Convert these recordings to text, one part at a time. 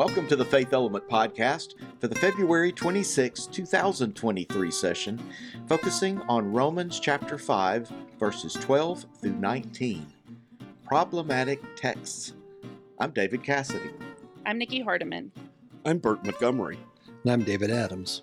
Welcome to the Faith Element Podcast for the February 26, 2023 session, focusing on Romans chapter 5, verses 12 through 19. Problematic texts. I'm David Cassidy. I'm Nikki Hardiman. I'm Bert Montgomery. And I'm David Adams.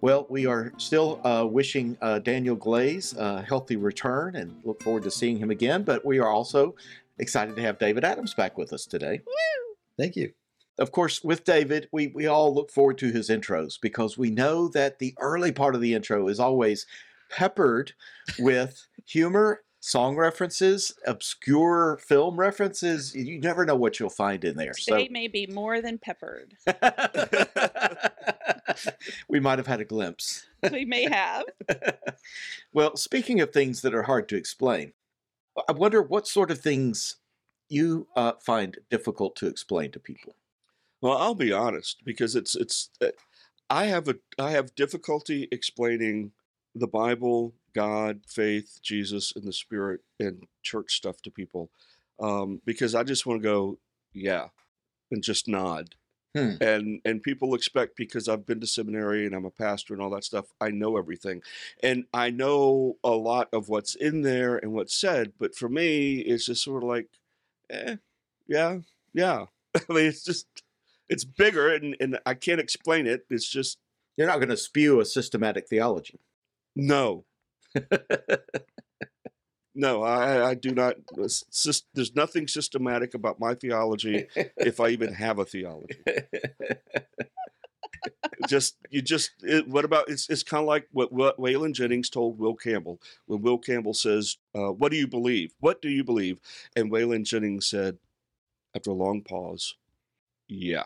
Well, we are still wishing Daniel Glaze a healthy return and look forward to seeing him again, but we are also excited to have David Adams back with us today. Woo! Thank you. Of course, with David, we all look forward to his intros because we know that the early part of the intro is always peppered with humor, song references, obscure film references. You never know what you'll find in there. Today may be more than peppered. We might have had a glimpse. We may have. Well, speaking of things that are hard to explain, I wonder what sort of things you find difficult to explain to people. Well, I'll be honest, because I have difficulty explaining the Bible, God, faith, Jesus, and the Spirit, and church stuff to people, because I just want to go, yeah, and just nod, and people expect, because I've been to seminary and I'm a pastor and all that stuff, I know everything, and I know a lot of what's in there and what's said, but for me, it's just sort of like, yeah. I mean, it's just. It's bigger, and I can't explain it. It's just... You're not going to spew a systematic theology. No. No, I do not. There's nothing systematic about my theology, if I even have a theology. It's kind of like what Waylon Jennings told Will Campbell. When Will Campbell says, what do you believe? What do you believe? And Waylon Jennings said, after a long pause, yeah.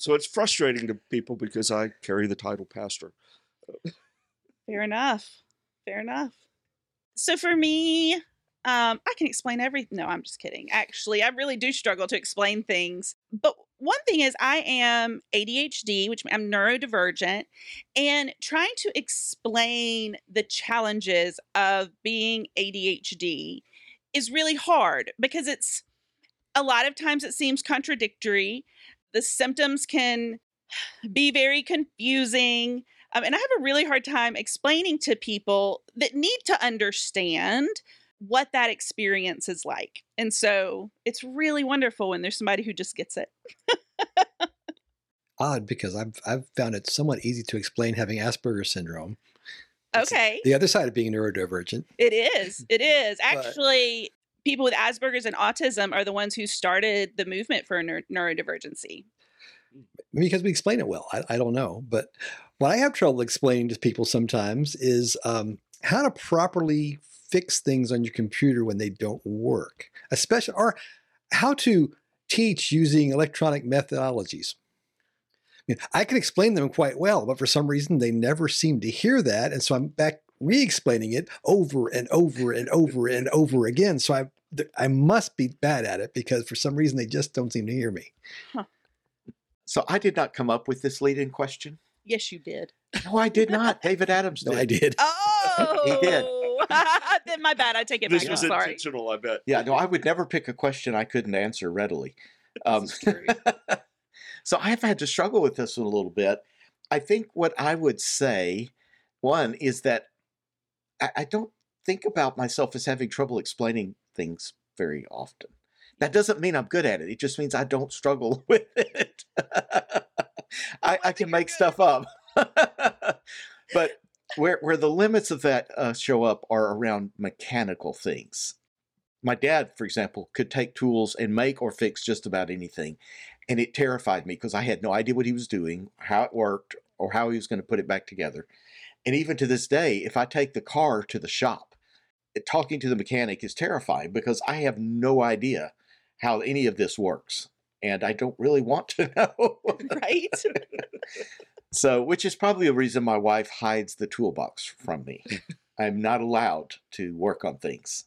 So it's frustrating to people because I carry the title pastor. Fair enough. So for me, I can explain everything. No, I'm just kidding. Actually, I really do struggle to explain things. But one thing is I am ADHD, which means I'm neurodivergent, and trying to explain the challenges of being ADHD is really hard because it's a lot of times it seems contradictory. The symptoms can be very confusing. And I have a really hard time explaining to people that need to understand what that experience is like. And so it's really wonderful when there's somebody who just gets it. Odd, because I've found it somewhat easy to explain having Asperger's syndrome. Okay. It's the other side of being neurodivergent. It is. Actually, people with Asperger's and autism are the ones who started the movement for neurodivergency. Because we explain it well. I don't know. But what I have trouble explaining to people sometimes is how to properly fix things on your computer when they don't work, especially, or how to teach using electronic methodologies. I can explain them quite well, but for some reason they never seem to hear that. And so I'm back re-explaining it over and over and over and over again. So I must be bad at it because for some reason they just don't seem to hear me. Huh. So I did not come up with this lead-in question. Yes, you did. No, I did not. David Adams did. No, I did. Oh! He did. My bad. I take it back. This was intentional, I bet. Yeah, no, I would never pick a question I couldn't answer readily. So I have had to struggle with this one a little bit. I think what I would say, one, is that I don't think about myself as having trouble explaining things very often. That doesn't mean I'm good at it. It just means I don't struggle with it. I can make stuff up. But where the limits of that show up are around mechanical things. My dad, for example, could take tools and make or fix just about anything. And it terrified me because I had no idea what he was doing, how it worked, or how he was going to put it back together. And even to this day, if I take the car to the shop, talking to the mechanic is terrifying because I have no idea how any of this works. And I don't really want to know. Right? So, which is probably a reason my wife hides the toolbox from me. I'm not allowed to work on things.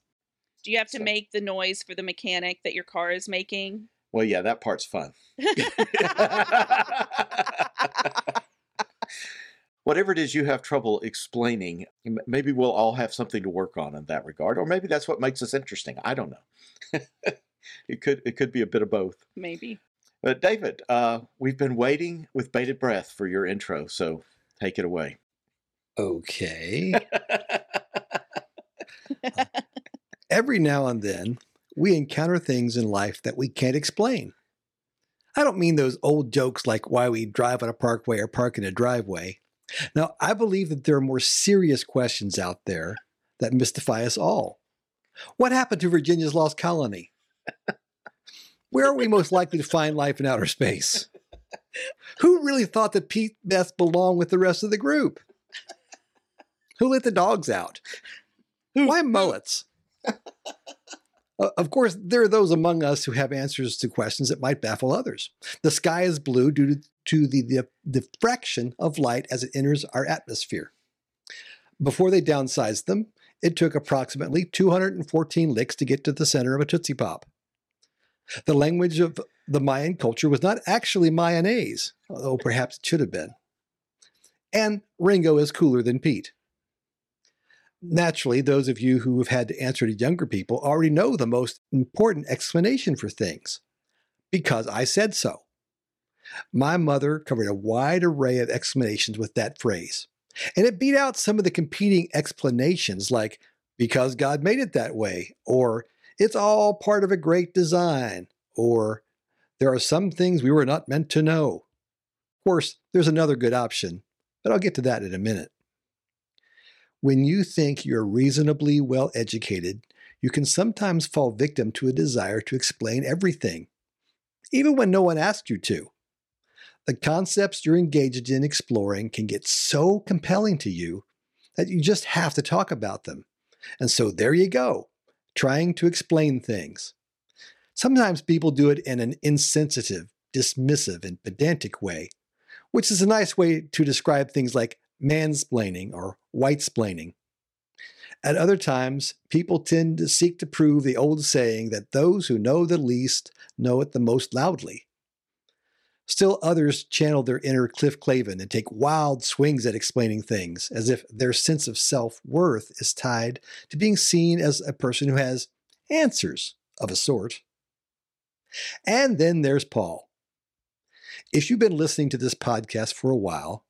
Do you have to make the noise for the mechanic that your car is making? Well, yeah, that part's fun. whatever it is you have trouble explaining, maybe we'll all have something to work on in that regard, or maybe that's what makes us interesting. I don't know. It could be a bit of both. Maybe. But David, we've been waiting with bated breath for your intro, so take it away. Okay. Every now and then, we encounter things in life that we can't explain. I don't mean those old jokes like why we drive on a parkway or park in a driveway. Now, I believe that there are more serious questions out there that mystify us all. What happened to Virginia's lost colony? Where are we most likely to find life in outer space? Who really thought that Pete Best belonged with the rest of the group? Who let the dogs out? Why mullets? Of course, there are those among us who have answers to questions that might baffle others. The sky is blue due to the diffraction of light as it enters our atmosphere. Before they downsized them, it took approximately 214 licks to get to the center of a Tootsie Pop. The language of the Mayan culture was not actually Mayanese, although perhaps it should have been. And Ringo is cooler than Pete. Naturally, those of you who have had to answer to younger people already know the most important explanation for things, because I said so. My mother covered a wide array of explanations with that phrase, and it beat out some of the competing explanations like, because God made it that way, or it's all part of a great design, or there are some things we were not meant to know. Of course, there's another good option, but I'll get to that in a minute. When you think you're reasonably well-educated, you can sometimes fall victim to a desire to explain everything, even when no one asked you to. The concepts you're engaged in exploring can get so compelling to you that you just have to talk about them. And so there you go, trying to explain things. Sometimes people do it in an insensitive, dismissive, and pedantic way, which is a nice way to describe things like mansplaining or whitesplaining. At other times, people tend to seek to prove the old saying that those who know the least know it the most loudly. Still others channel their inner Cliff Clavin and take wild swings at explaining things, as if their sense of self-worth is tied to being seen as a person who has answers of a sort. And then there's Paul. If you've been listening to this podcast for a while,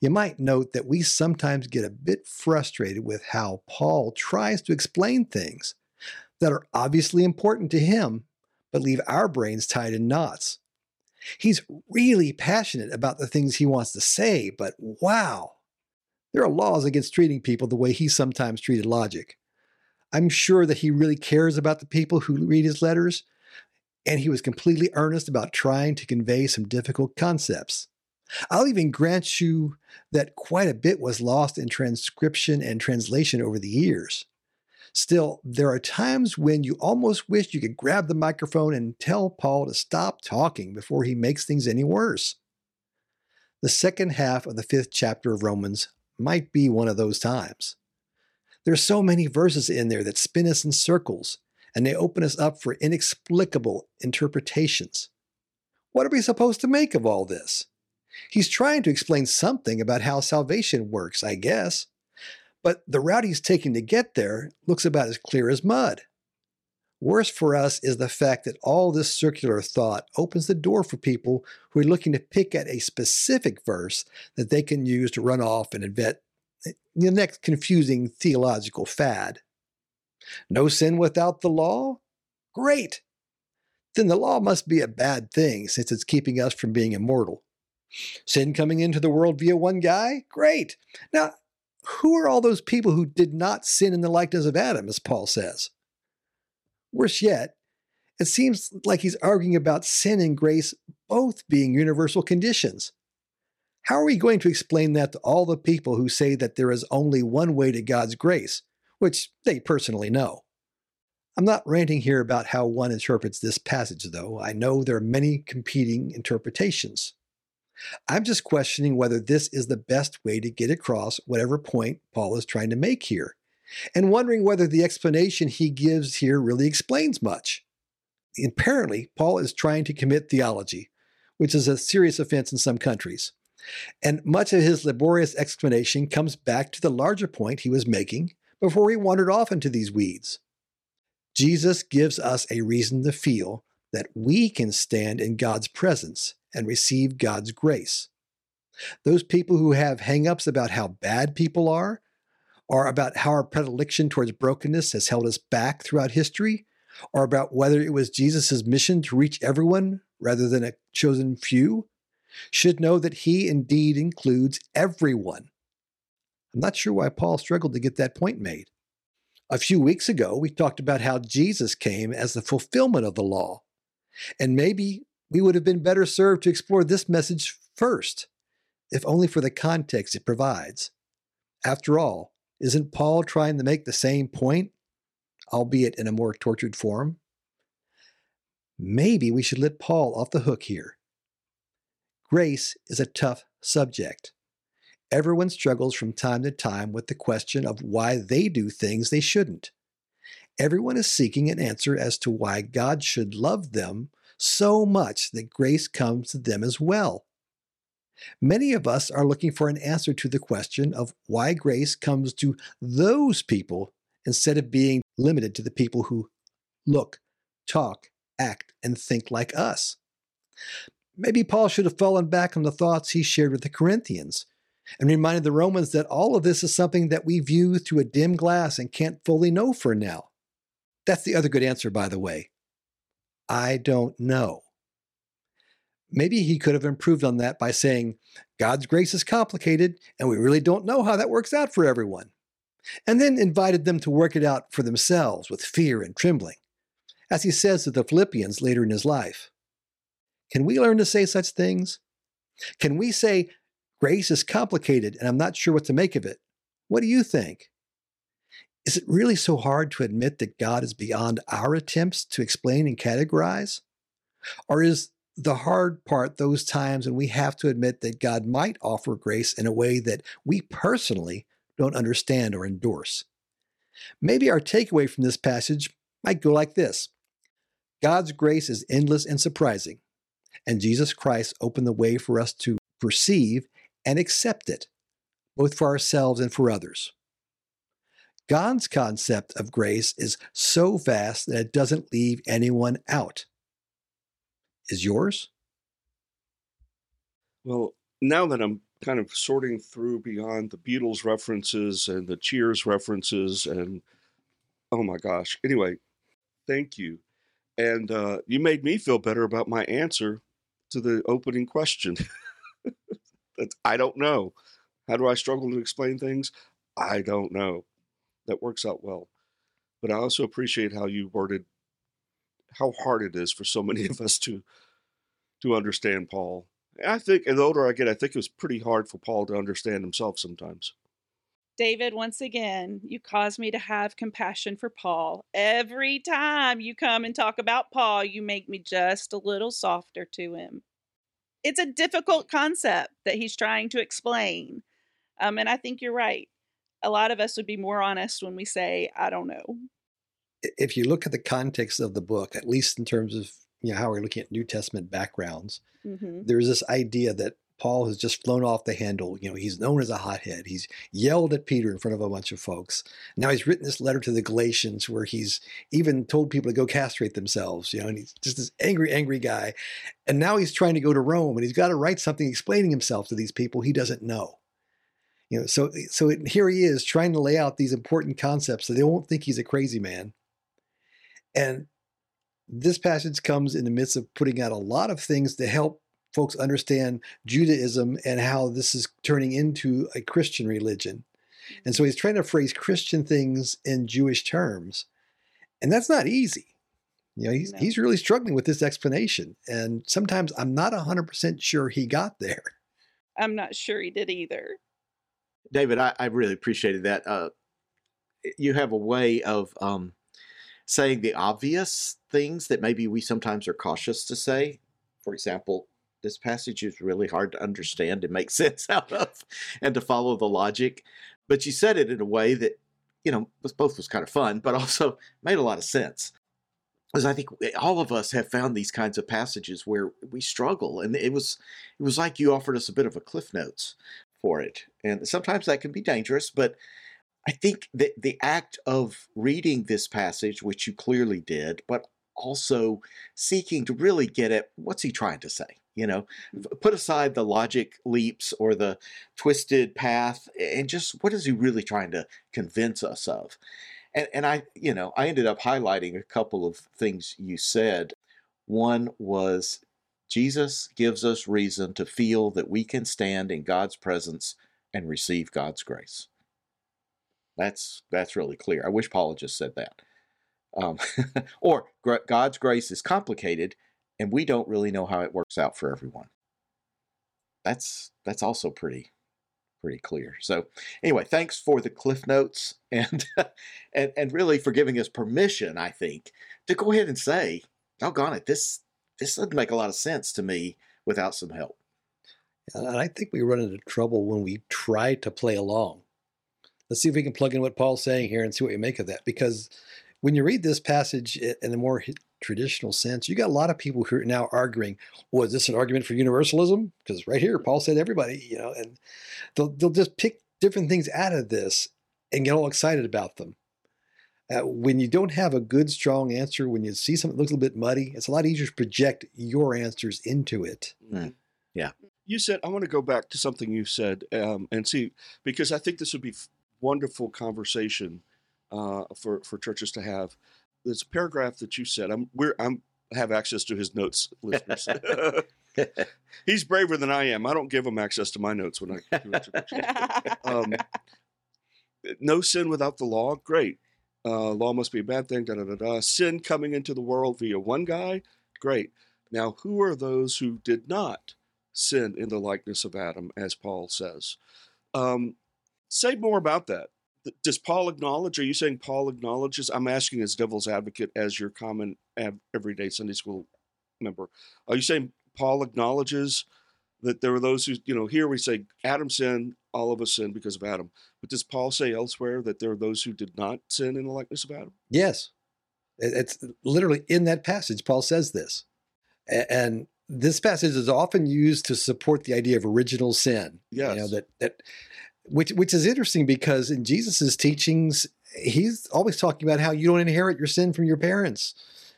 you might note that we sometimes get a bit frustrated with how Paul tries to explain things that are obviously important to him, but leave our brains tied in knots. He's really passionate about the things he wants to say, but wow, there are laws against treating people the way he sometimes treated logic. I'm sure that he really cares about the people who read his letters, and he was completely earnest about trying to convey some difficult concepts. I'll even grant you that quite a bit was lost in transcription and translation over the years. Still, there are times when you almost wish you could grab the microphone and tell Paul to stop talking before he makes things any worse. The second half of the 5th chapter of Romans might be one of those times. There's so many verses in there that spin us in circles, and they open us up for inexplicable interpretations. What are we supposed to make of all this? He's trying to explain something about how salvation works, I guess. But the route he's taking to get there looks about as clear as mud. Worse for us is the fact that all this circular thought opens the door for people who are looking to pick at a specific verse that they can use to run off and invent the next confusing theological fad. No sin without the law? Great! Then the law must be a bad thing since it's keeping us from being immortal. Sin coming into the world via one guy? Great. Now, who are all those people who did not sin in the likeness of Adam, as Paul says? Worse yet, it seems like he's arguing about sin and grace both being universal conditions. How are we going to explain that to all the people who say that there is only one way to God's grace, which they personally know? I'm not ranting here about how one interprets this passage, though. I know there are many competing interpretations. I'm just questioning whether this is the best way to get across whatever point Paul is trying to make here, and wondering whether the explanation he gives here really explains much. Apparently, Paul is trying to commit theology, which is a serious offense in some countries, and much of his laborious explanation comes back to the larger point he was making before he wandered off into these weeds. Jesus gives us a reason to feel that we can stand in God's presence and receive God's grace. Those people who have hang-ups about how bad people are, or about how our predilection towards brokenness has held us back throughout history, or about whether it was Jesus' mission to reach everyone rather than a chosen few, should know that he indeed includes everyone. I'm not sure why Paul struggled to get that point made. A few weeks ago, we talked about how Jesus came as the fulfillment of the law, and maybe we would have been better served to explore this message first, if only for the context it provides. After all, isn't Paul trying to make the same point, albeit in a more tortured form? Maybe we should let Paul off the hook here. Grace is a tough subject. Everyone struggles from time to time with the question of why they do things they shouldn't. Everyone is seeking an answer as to why God should love them so much that grace comes to them as well. Many of us are looking for an answer to the question of why grace comes to those people instead of being limited to the people who look, talk, act, and think like us. Maybe Paul should have fallen back on the thoughts he shared with the Corinthians and reminded the Romans that all of this is something that we view through a dim glass and can't fully know for now. That's the other good answer, by the way. I don't know. Maybe he could have improved on that by saying, God's grace is complicated, and we really don't know how that works out for everyone. And then invited them to work it out for themselves with fear and trembling, as he says to the Philippians later in his life. Can we learn to say such things? Can we say, grace is complicated, and I'm not sure what to make of it? What do you think? Is it really so hard to admit that God is beyond our attempts to explain and categorize? Or is the hard part those times when we have to admit that God might offer grace in a way that we personally don't understand or endorse? Maybe our takeaway from this passage might go like this. God's grace is endless and surprising, and Jesus Christ opened the way for us to perceive and accept it, both for ourselves and for others. God's concept of grace is so vast that it doesn't leave anyone out. Is yours? Well, now that I'm kind of sorting through beyond the Beatles references and the Cheers references and, oh my gosh. Anyway, thank you. And you made me feel better about my answer to the opening question. I don't know. How do I struggle to explain things? I don't know. That works out well. But I also appreciate how you worded how hard it is for so many of us to understand Paul. I think, and the older I get, I think it was pretty hard for Paul to understand himself sometimes. David, once again, you cause me to have compassion for Paul. Every time you come and talk about Paul, you make me just a little softer to him. It's a difficult concept that he's trying to explain. And I think you're right. A lot of us would be more honest when we say, I don't know. If you look at the context of the book, at least in terms of how we're looking at New Testament backgrounds, there's this idea that Paul has just flown off the handle. He's known as a hothead. He's yelled at Peter in front of a bunch of folks. Now he's written this letter to the Galatians where he's even told people to go castrate themselves, and he's just this angry, angry guy. And now he's trying to go to Rome, and he's got to write something explaining himself to these people he doesn't know. So here he is trying to lay out these important concepts so they won't think he's a crazy man. And this passage comes in the midst of putting out a lot of things to help folks understand Judaism and how this is turning into a Christian religion. And so he's trying to phrase Christian things in Jewish terms. And that's not easy. He's really struggling with this explanation. And sometimes I'm not 100% sure he got there. I'm not sure he did either. David, I really appreciated that. You have a way of... saying the obvious things that maybe we sometimes are cautious to say. For example, this passage is really hard to understand and make sense out of and to follow the logic. But you said it in a way that, was kind of fun, but also made a lot of sense. Because I think all of us have found these kinds of passages where we struggle, and it was like you offered us a bit of a Cliff Notes for it. And sometimes that can be dangerous, but I think that the act of reading this passage, which you clearly did, but also seeking to really get at what's he trying to say, you know, put aside the logic leaps or the twisted path, and just what is he really trying to convince us of? And I, you know, I ended up highlighting a couple of things you said. One was Jesus gives us reason to feel that we can stand in God's presence and receive God's grace. That's really clear. I wish Paula just said that. Or God's grace is complicated, and we don't really know how it works out for everyone. That's also pretty clear. So anyway, thanks for the Cliff Notes and really for giving us permission, I think, to go ahead and say, doggone it, this doesn't make a lot of sense to me without some help. And I think we run into trouble when we try to play along. Let's see if we can plug in what Paul's saying here and see what you make of that. Because when you read this passage in a more traditional sense, you got a lot of people who are now arguing, well, is this an argument for universalism? Because right here, Paul said everybody, you know, and they'll just pick different things out of this and get all excited about them. When you don't have a good, strong answer, when you see something that looks a little bit muddy, it's a lot easier to project your answers into it. Mm. Yeah. You said, I want to go back to something you said and see, because I think this would be wonderful conversation for churches to have. There's a paragraph that you said. I have access to his notes, listeners. He's braver than I am. I don't give him access to my notes when I do it. No sin without the law. Great. Law must be a bad thing. Da, da, da, da. Sin coming into the world via one guy. Great. Now, who are those who did not sin in the likeness of Adam, as Paul says? Say more about that. Does Paul acknowledge? Are you saying Paul acknowledges? I'm asking as devil's advocate, as your common everyday Sunday school member. Are you saying Paul acknowledges that there are those who, you know, here we say Adam sinned, all of us sinned because of Adam. But does Paul say elsewhere that there are those who did not sin in the likeness of Adam? Yes. It's literally in that passage, Paul says this. And this passage is often used to support the idea of original sin. Yes. You know, Which is interesting because in Jesus's teachings, he's always talking about how you don't inherit your sin from your parents.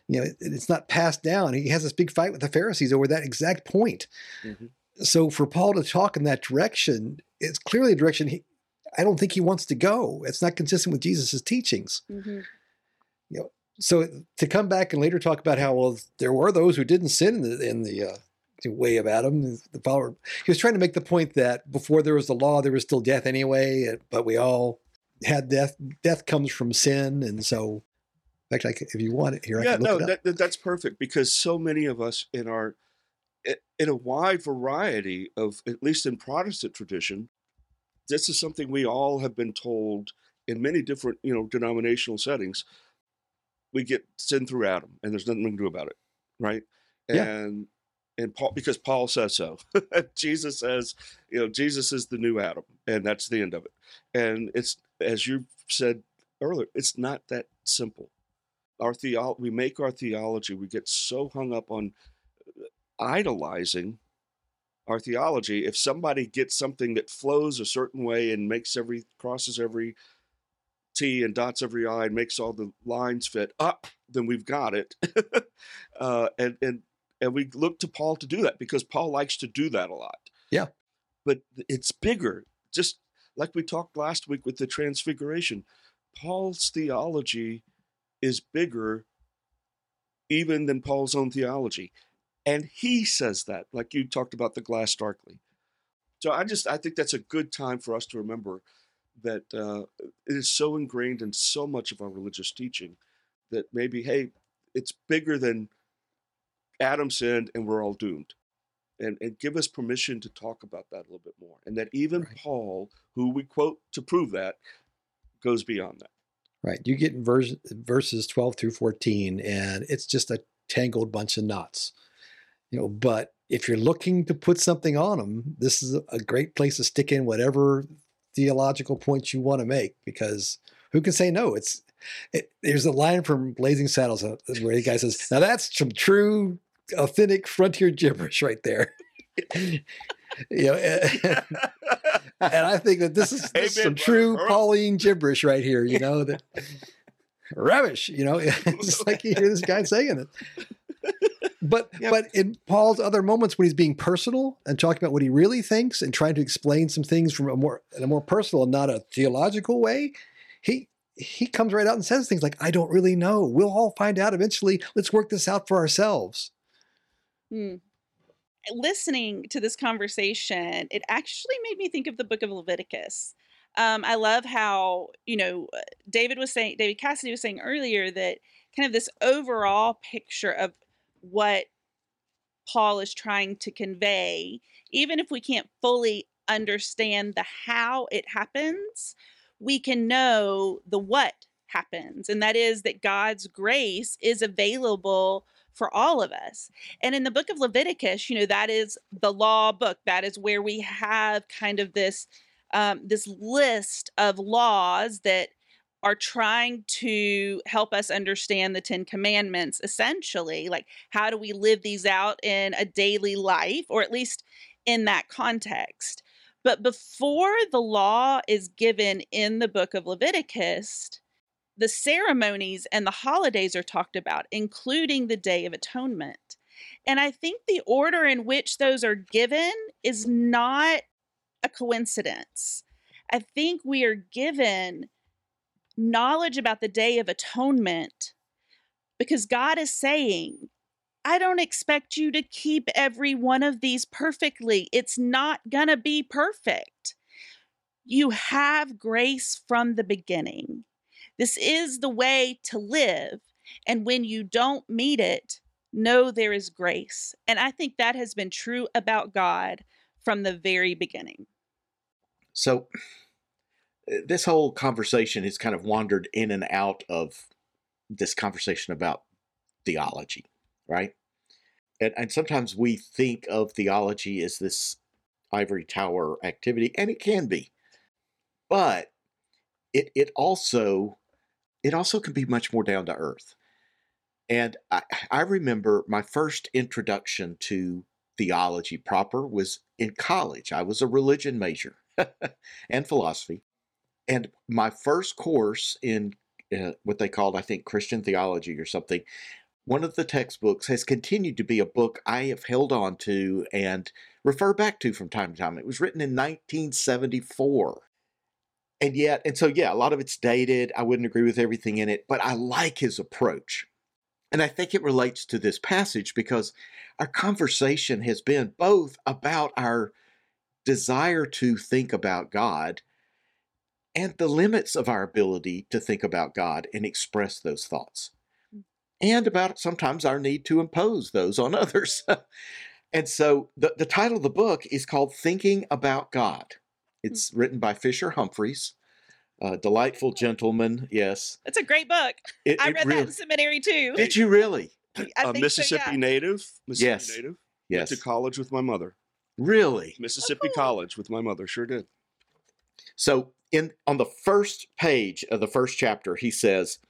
You know, it's not passed down. He has this big fight with the Pharisees over that exact point. Mm-hmm. So for Paul to talk in that direction, it's clearly a direction I don't think he wants to go. It's not consistent with Jesus's teachings. Mm-hmm. You know, so to come back and later talk about how, well, there were those who didn't sin in the way of Adam, the follower. He was trying to make the point that before there was the law, there was still death anyway, but we all had death. Death comes from sin. And so, actually, if you want it here, I can look it up. That's perfect, because so many of us in a wide variety of, at least in Protestant tradition, this is something we all have been told in many different, you know, denominational settings. We get sin through Adam, and there's nothing we can do about it, right? Yeah. And Paul, because Paul says so. Jesus says, you know, Jesus is the new Adam, and that's the end of it. And it's, as you said earlier, it's not that simple. We make our theology, we get so hung up on idolizing our theology. If somebody gets something that flows a certain way and crosses every T and dots every I and makes all the lines fit up, then we've got it. And we look to Paul to do that, because Paul likes to do that a lot. Yeah. But it's bigger. Just like we talked last week with the Transfiguration, Paul's theology is bigger even than Paul's own theology. And he says that, like you talked about the glass darkly. So I think that's a good time for us to remember that it is so ingrained in so much of our religious teaching that maybe, hey, it's bigger than Adam sinned and we're all doomed. And give us permission to talk about that a little bit more. And that even right. Paul, who we quote to prove that, goes beyond that. Right. You get in verses 12 through 14, and it's just a tangled bunch of knots. You know, but if you're looking to put something on them, this is a great place to stick in whatever theological points you want to make, because who can say no? It's There's a line from Blazing Saddles where the guy says, "Now that's some true, authentic frontier gibberish right there." And I think that this is some true Pauline gibberish right here. You know, that rubbish. You know, it's just like you hear this guy saying it. But in Paul's other moments when he's being personal and talking about what he really thinks and trying to explain some things from a more personal and not a theological way, he comes right out and says things like, "I don't really know. We'll all find out eventually. Let's work this out for ourselves." Listening to this conversation, it actually made me think of the book of Leviticus. I love how, David Cassidy was saying earlier that kind of this overall picture of what Paul is trying to convey, even if we can't fully understand the how it happens, we can know the what happens. And that is that God's grace is available for all of us. And in the book of Leviticus, that is the law book. That is where we have kind of this list of laws that are trying to help us understand the 10 commandments, essentially. Like, how do we live these out in a daily life, or at least in that context? But before the law is given in the book of Leviticus, the ceremonies and the holidays are talked about, including the Day of Atonement. And I think the order in which those are given is not a coincidence. I think we are given knowledge about the Day of Atonement because God is saying, I don't expect you to keep every one of these perfectly. It's not going to be perfect. You have grace from the beginning. This is the way to live. And when you don't meet it, know there is grace. And I think that has been true about God from the very beginning. So this whole conversation has kind of wandered in and out of this conversation about theology, right? And sometimes we think of theology as this ivory tower activity, and it can be. But it also can be much more down to earth. And I remember my first introduction to theology proper was in college. I was a religion major and philosophy. And my first course in what they called, I think, Christian theology or something, one of the textbooks has continued to be a book I have held on to and refer back to from time to time. It was written in 1974. And so, a lot of it's dated. I wouldn't agree with everything in it, but I like his approach. And I think it relates to this passage because our conversation has been both about our desire to think about God and the limits of our ability to think about God and express those thoughts, and about sometimes our need to impose those on others. And so the title of the book is called Thinking About God. It's written by Fisher Humphreys, a delightful gentleman. Yes. That's a great book. I read that in seminary too. Did you really? A Mississippi native. Yes. Yes. Went to college with my mother. Really? Mississippi College with my mother. Sure did. So on the first page of the first chapter, he says,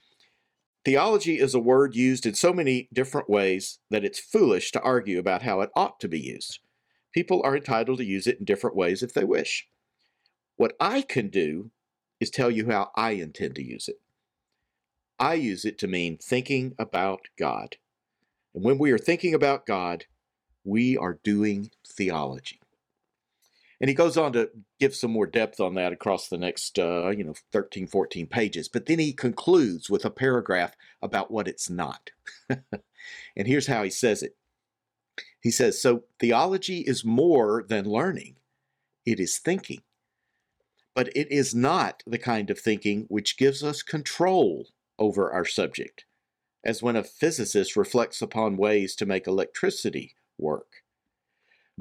theology is a word used in so many different ways that it's foolish to argue about how it ought to be used. People are entitled to use it in different ways if they wish. What I can do is tell you how I intend to use it. I use it to mean thinking about God. And when we are thinking about God, we are doing theology. And he goes on to give some more depth on that across the next 13, 14 pages. But then he concludes with a paragraph about what it's not. And here's how he says it. He says, so theology is more than learning. It is thinking. But it is not the kind of thinking which gives us control over our subject, as when a physicist reflects upon ways to make electricity work.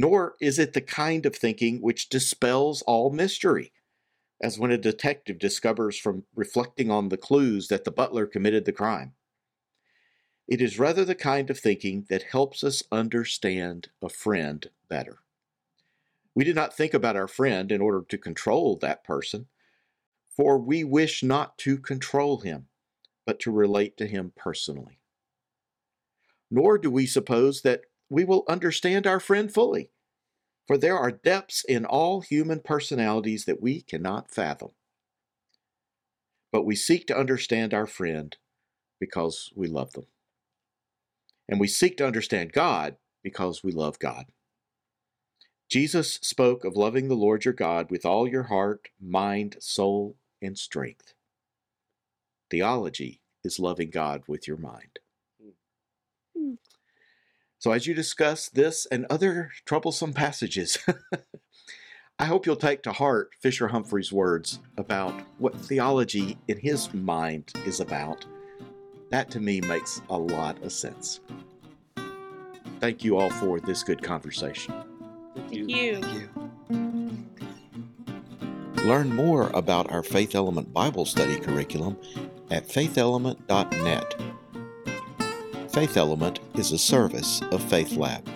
Nor is it the kind of thinking which dispels all mystery, as when a detective discovers from reflecting on the clues that the butler committed the crime. It is rather the kind of thinking that helps us understand a friend better. We do not think about our friend in order to control that person, for we wish not to control him, but to relate to him personally. Nor do we suppose that we will understand our friend fully, for there are depths in all human personalities that we cannot fathom. But we seek to understand our friend because we love them. And we seek to understand God because we love God. Jesus spoke of loving the Lord your God with all your heart, mind, soul, and strength. Theology is loving God with your mind. So as you discuss this and other troublesome passages, I hope you'll take to heart Fisher Humphreys' words about what theology in his mind is about. That to me makes a lot of sense. Thank you all for this good conversation. Thank you. Learn more about our Faith Element Bible Study curriculum at faithelement.net. Faith Element is a service of Faith Lab.